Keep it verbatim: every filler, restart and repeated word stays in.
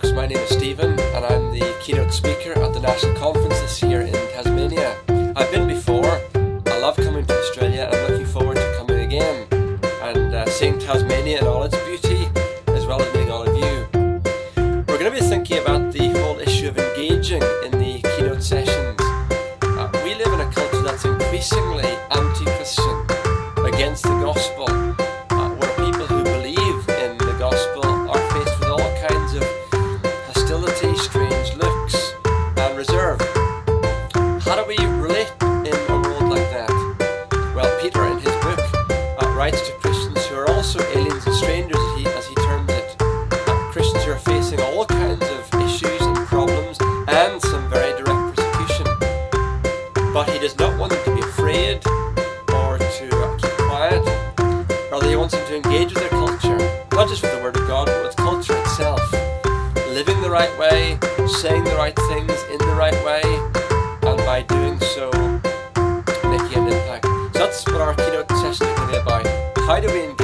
folks, my name is Stephen and I'm the keynote speaker at the National Conference this year in Tasmania. I've been before, I love coming to Australia and I'm looking forward to coming again and uh, seeing Tasmania in all its beauty as well as meeting all of you. We're going to be thinking about the whole issue of engaging in the keynote sessions. Uh, we live in a culture that's increasingly anti-Christian, against the gospel, uh, where people who believe in the gospel are faced with all kinds of hostility, strange looks and reserve. How do we relate in a world like that? Well, Peter in his book uh, writes to Christians who are also aliens and strangers, as he, as he terms it, uh, Christians who are facing all kinds of issues and problems and some very direct persecution. But he does not want them to be afraid or to uh, keep quiet. Rather, he wants them to engage with their culture, not just with the Word of God, but with culture itself. Living the right way, saying the right things in the right way, and by doing so, making an impact. So that's what our keynote session is going to be about. How do we engage?